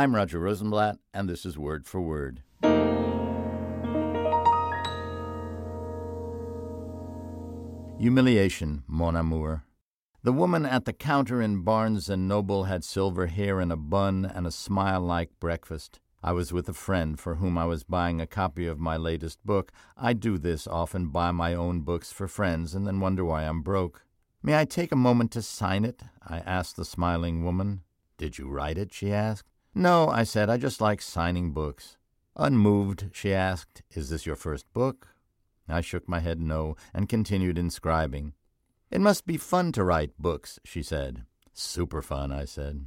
I'm Roger Rosenblatt, and this is Word for Word. Humiliation, mon amour. The woman at the counter in Barnes & Noble had silver hair in a bun and a smile like breakfast. I was with a friend for whom I was buying a copy of my latest book. I do this often, buy my own books for friends and then wonder why I'm broke. "May I take a moment to sign it?" I asked the smiling woman. "Did you write it?" she asked. "No," I said, "I just like signing books." Unmoved, she asked, "Is this your first book?" I shook my head no and continued inscribing. "It must be fun to write books," she said. "Super fun," I said.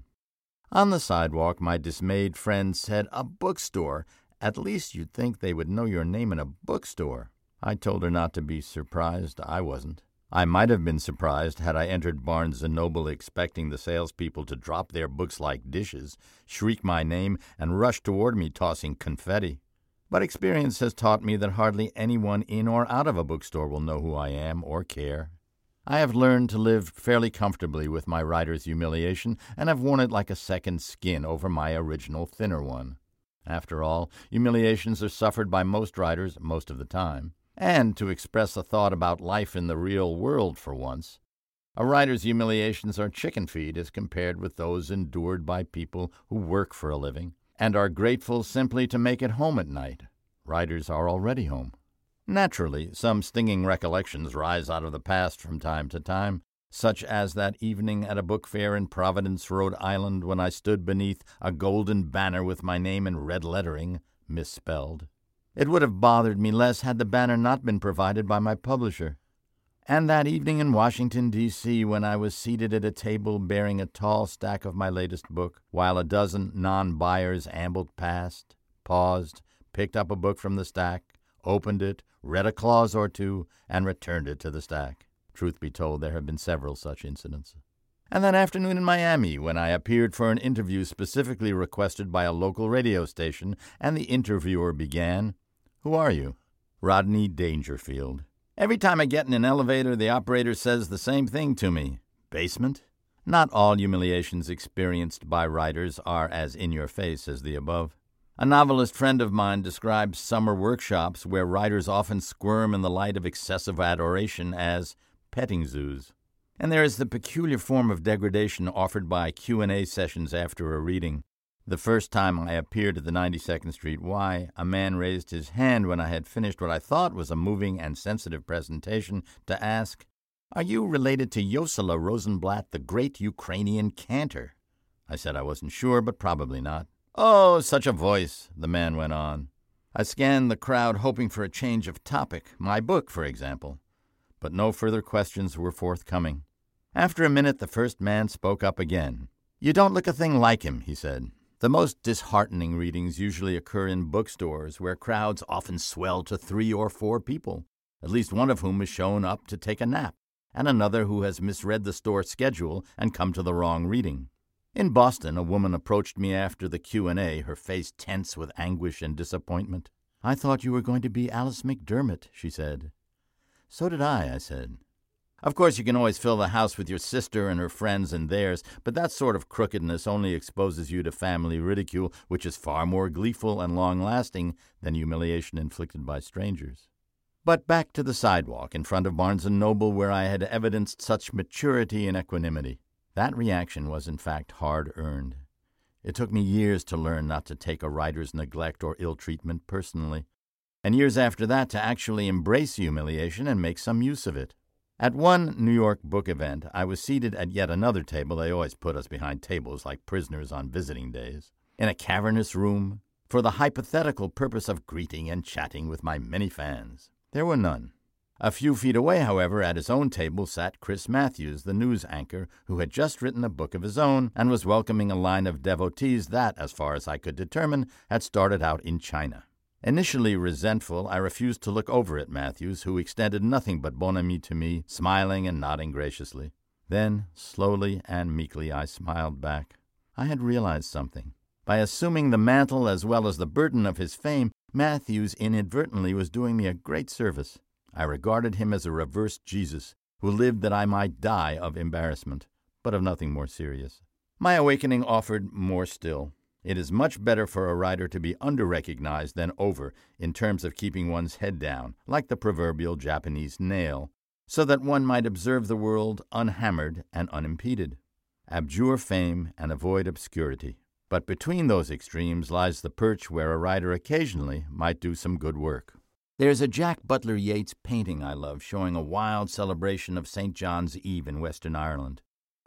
On the sidewalk, my dismayed friend said, "A bookstore? At least you'd think they would know your name in a bookstore." I told her not to be surprised. I wasn't. I might have been surprised had I entered Barnes & Noble expecting the salespeople to drop their books like dishes, shriek my name, and rush toward me tossing confetti. But experience has taught me that hardly anyone in or out of a bookstore will know who I am or care. I have learned to live fairly comfortably with my writer's humiliation, and have worn it like a second skin over my original thinner one. After all, humiliations are suffered by most writers most of the time. And to express a thought about life in the real world for once, a writer's humiliations are chicken feed as compared with those endured by people who work for a living and are grateful simply to make it home at night. Writers are already home. Naturally, some stinging recollections rise out of the past from time to time, such as that evening at a book fair in Providence, Rhode Island, when I stood beneath a golden banner with my name in red lettering, misspelled. It would have bothered me less had the banner not been provided by my publisher. And that evening in Washington, D.C., when I was seated at a table bearing a tall stack of my latest book, while a dozen non-buyers ambled past, paused, picked up a book from the stack, opened it, read a clause or two, and returned it to the stack. Truth be told, there have been several such incidents. And that afternoon in Miami, when I appeared for an interview specifically requested by a local radio station, and the interviewer began, "Who are you?" "Rodney Dangerfield." "Every time I get in an elevator, the operator says the same thing to me. Basement?" Not all humiliations experienced by writers are as in-your-face as the above. A novelist friend of mine describes summer workshops where writers often squirm in the light of excessive adoration as petting zoos. And there is the peculiar form of degradation offered by Q&A sessions after a reading. The first time I appeared at the 92nd Street Y, a man raised his hand when I had finished what I thought was a moving and sensitive presentation to ask, "Are you related to Yosela Rosenblatt, the great Ukrainian cantor?" I said I wasn't sure, but probably not. "Oh, such a voice," the man went on. I scanned the crowd hoping for a change of topic, my book, for example. But no further questions were forthcoming. After a minute, the first man spoke up again. "You don't look a thing like him," he said. The most disheartening readings usually occur in bookstores where crowds often swell to 3 or 4 people, at least one of whom is shown up to take a nap, and another who has misread the store schedule and come to the wrong reading. In Boston, a woman approached me after the Q&A, her face tense with anguish and disappointment. "I thought you were going to be Alice McDermott," she said. "So did I," said. "Of course you can always fill the house with your sister and her friends and theirs, but that sort of crookedness only exposes you to family ridicule, which is far more gleeful and long-lasting than humiliation inflicted by strangers." But back to the sidewalk in front of Barnes & Noble, where I had evidenced such maturity and equanimity. That reaction was, in fact, hard-earned. It took me years to learn not to take a writer's neglect or ill-treatment personally, and years after that to actually embrace humiliation and make some use of it. At one New York book event, I was seated at yet another table. They always put us behind tables like prisoners on visiting days, in a cavernous room, for the hypothetical purpose of greeting and chatting with my many fans. There were none. A few feet away, however, at his own table sat Chris Matthews, the news anchor, who had just written a book of his own and was welcoming a line of devotees that, as far as I could determine, had started out in China. Initially resentful, I refused to look over at Matthews, who extended nothing but bonhomie to me, smiling and nodding graciously. Then, slowly and meekly, I smiled back. I had realized something. By assuming the mantle as well as the burden of his fame, Matthews inadvertently was doing me a great service. I regarded him as a reverse Jesus, who lived that I might die of embarrassment, but of nothing more serious. My awakening offered more still. It is much better for a writer to be under-recognized than over in terms of keeping one's head down, like the proverbial Japanese nail, so that one might observe the world unhammered and unimpeded. Abjure fame and avoid obscurity. But between those extremes lies the perch where a writer occasionally might do some good work. There's a Jack Butler Yeats painting I love showing a wild celebration of St. John's Eve in Western Ireland,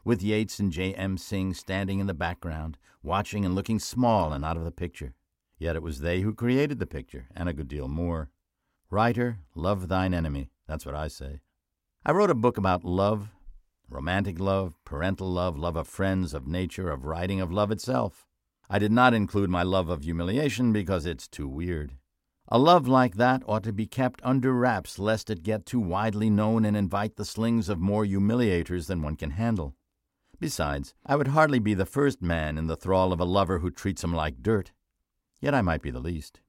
with Yeats and J.M. Singh standing in the background, watching and looking small and out of the picture. Yet it was they who created the picture, and a good deal more. Writer, love thine enemy. That's what I say. I wrote a book about love, romantic love, parental love of friends, of nature, of writing, of love itself. I did not include my love of humiliation because it's too weird. A love like that ought to be kept under wraps lest it get too widely known and invite the slings of more humiliators than one can handle. Besides, I would hardly be the first man in the thrall of a lover who treats him like dirt. Yet I might be the least.